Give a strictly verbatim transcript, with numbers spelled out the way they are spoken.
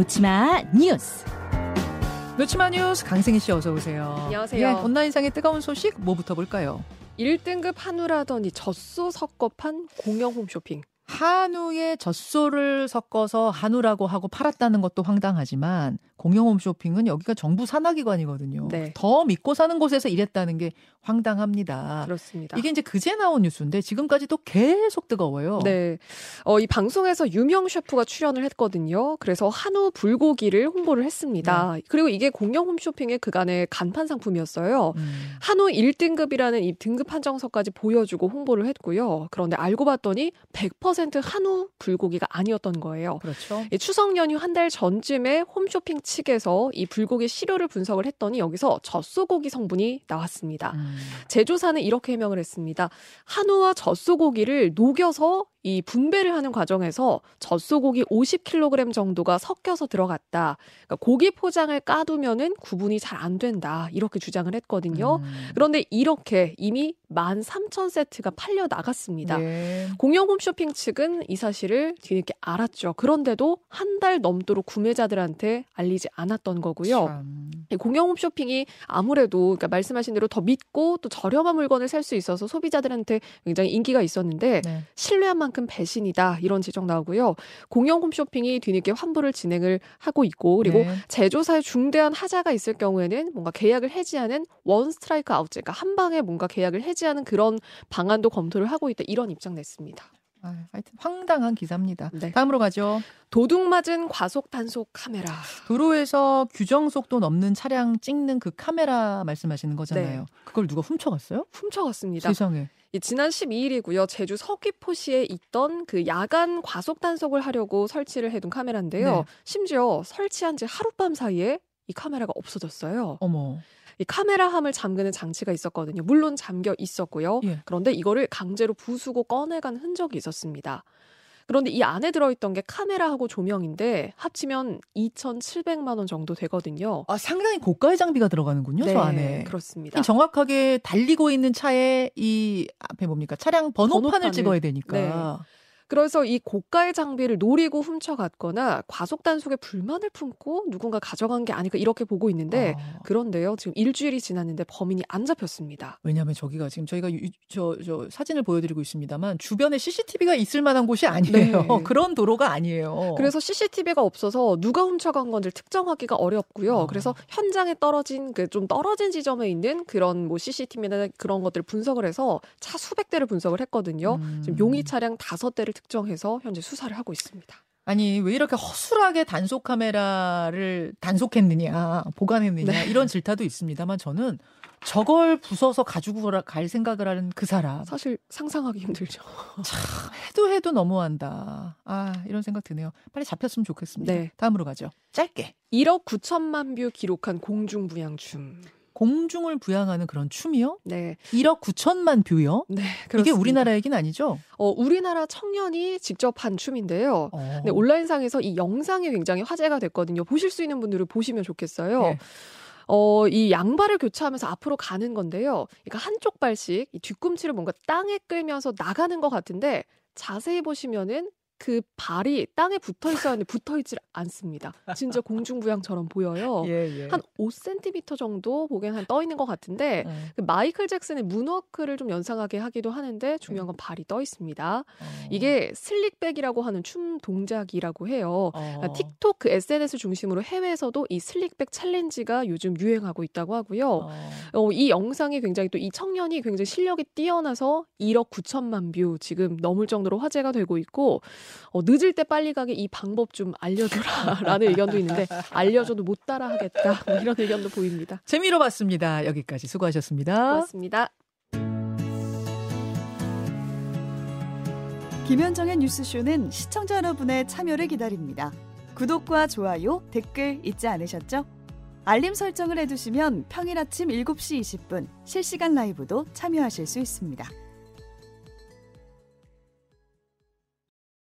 놓치마 뉴스. 놓치마 뉴스 강승희 씨 어서 오세요. 안녕하세요. 예, 온라인상의 뜨거운 소식 뭐부터 볼까요? 일 등급 한우라더니 젖소 섞어판 공영 홈쇼핑. 한우에 젖소를 섞어서 한우라고 하고 팔았다는 것도 황당하지만 공영 홈쇼핑은 여기가 정부 산하기관이거든요. 네. 더 믿고 사는 곳에서 이랬다는 게 황당합니다. 그렇습니다. 이게 이제 그제 나온 뉴스인데 지금까지도 계속 뜨거워요. 네, 어, 이 방송에서 유명 셰프가 출연을 했거든요. 그래서 한우 불고기를 홍보를 했습니다. 네. 그리고 이게 공영 홈쇼핑의 그간의 간판 상품이었어요. 음. 한우 일 등급이라는 이 등급 판정서까지 보여주고 홍보를 했고요. 그런데 알고 봤더니 백 퍼센트 한우 불고기가 아니었던 거예요. 그렇죠. 이 추석 연휴 한 달 전쯤에 홈쇼핑 측에서 이 불고기 시료를 분석을 했더니 여기서 젖소고기 성분이 나왔습니다. 음. 제조사는 이렇게 해명을 했습니다. 한우와 젖소고기를 녹여서 이 분배를 하는 과정에서 젖소고기 오십 킬로그램 정도가 섞여서 들어갔다. 그러니까 고기 포장을 까두면은 구분이 잘 안 된다. 이렇게 주장을 했거든요. 음. 그런데 이렇게 이미 만 삼천 세트가 팔려 나갔습니다. 네. 공영 홈쇼핑 측은 이 사실을 뒤늦게 알았죠. 그런데도 한 달 넘도록 구매자들한테 알리지 않았던 거고요. 참. 공영 홈쇼핑이 아무래도 그러니까 말씀하신 대로 더 믿고 또 저렴한 물건을 살 수 있어서 소비자들한테 굉장히 인기가 있었는데 네. 신뢰한 만큼 만큼 배신이다 이런 지적 나오고요. 공영 홈쇼핑이 뒤늦게 환불을 진행을 하고 있고 그리고 네. 제조사에 중대한 하자가 있을 경우에는 뭔가 계약을 해지하는 원 스트라이크 아웃 그러니까 한 방에 뭔가 계약을 해지하는 그런 방안도 검토를 하고 있다 이런 입장 냈습니다. 아, 하여튼 황당한 기사입니다. 네. 다음으로 가죠. 도둑 맞은 과속 단속 카메라. 도로에서 규정 속도 넘는 차량 찍는 그 카메라 말씀하시는 거잖아요. 네. 그걸 누가 훔쳐갔어요? 훔쳐갔습니다. 세상에. 지난 십이 일이고요. 제주 서귀포시에 있던 그 야간 과속 단속을 하려고 설치를 해둔 카메라인데요. 네. 심지어 설치한 지 하룻밤 사이에 이 카메라가 없어졌어요. 어머. 이 카메라함을 잠그는 장치가 있었거든요. 물론 잠겨 있었고요. 예. 그런데 이거를 강제로 부수고 꺼내간 흔적이 있었습니다. 그런데 이 안에 들어있던 게 카메라하고 조명인데 합치면 이천칠백만 원 정도 되거든요. 아, 상당히 고가의 장비가 들어가는군요. 네, 저 안에. 그렇습니다. 정확하게 달리고 있는 차에 이 앞에 뭡니까? 차량 번호판을, 번호판을 찍어야 되니까. 네. 그래서 이 고가의 장비를 노리고 훔쳐갔거나 과속 단속에 불만을 품고 누군가 가져간 게 아닐까 이렇게 보고 있는데 아. 그런데요. 지금 일주일이 지났는데 범인이 안 잡혔습니다. 왜냐하면 저기가 지금 저희가 유, 저, 저 사진을 보여드리고 있습니다만 주변에 씨씨티비가 있을 만한 곳이 아니에요. 네. 그런 도로가 아니에요. 그래서 씨씨티비가 없어서 누가 훔쳐간 건지 특정하기가 어렵고요. 아. 그래서 현장에 떨어진 그 좀 떨어진 지점에 있는 그런 뭐 씨씨티비나 그런 것들을 분석을 해서 차 수백 대를 분석을 했거든요. 음. 지금 용의 차량 다섯 대를 특정해서 현재 수사를 하고 있습니다. 아니 왜 이렇게 허술하게 단속 카메라를 단속했느냐 보관했느냐 네. 이런 질타도 있습니다만 저는 저걸 부숴서 가지고 갈 생각을 하는 그 사람 사실 상상하기 힘들죠. 참 해도 해도 너무한다. 아 이런 생각 드네요. 빨리 잡혔으면 좋겠습니다. 네. 다음으로 가죠. 짧게 일억 구천만 뷰 기록한 공중부양춤. 공중을 부양하는 그런 춤이요? 네. 일억 구천만 뷰요? 네. 그렇습니다. 이게 우리나라 얘기는 아니죠? 어, 우리나라 청년이 직접 한 춤인데요. 어. 네, 온라인상에서 이 영상이 굉장히 화제가 됐거든요. 보실 수 있는 분들은 보시면 좋겠어요. 네. 어, 이 양발을 교차하면서 앞으로 가는 건데요. 그러니까 한쪽 발씩 이 뒤꿈치를 뭔가 땅에 끌면서 나가는 것 같은데 자세히 보시면은 그 발이 땅에 붙어 있어야 하는데 붙어 있질 않습니다. 진짜 공중부양처럼 보여요. 예, 예. 한 오 센티미터 정도 보기엔 한 떠 있는 것 같은데 예. 그 마이클 잭슨의 문워크를 좀 연상하게 하기도 하는데 중요한 건 발이 떠 있습니다. 어. 이게 슬릭백이라고 하는 춤 동작이라고 해요. 어. 그러니까 틱톡 그 에스엔에스 중심으로 해외에서도 이 슬릭백 챌린지가 요즘 유행하고 있다고 하고요. 어. 어, 이 영상이 굉장히 또 이 청년이 굉장히 실력이 뛰어나서 일억 구천만 뷰 지금 넘을 정도로 화제가 되고 있고 어, 늦을 때 빨리 가게 이 방법 좀 알려줘라 라는 의견도 있는데 알려줘도 못 따라하겠다 뭐 이런 의견도 보입니다. 재미로 봤습니다. 여기까지 수고하셨습니다. 고맙습니다. 김현정의 뉴스쇼는 시청자 여러분의 참여를 기다립니다. 구독과 좋아요, 댓글 잊지 않으셨죠? 알림 설정을 해두시면 평일 아침 일곱 시 이십 분 실시간 라이브도 참여하실 수 있습니다.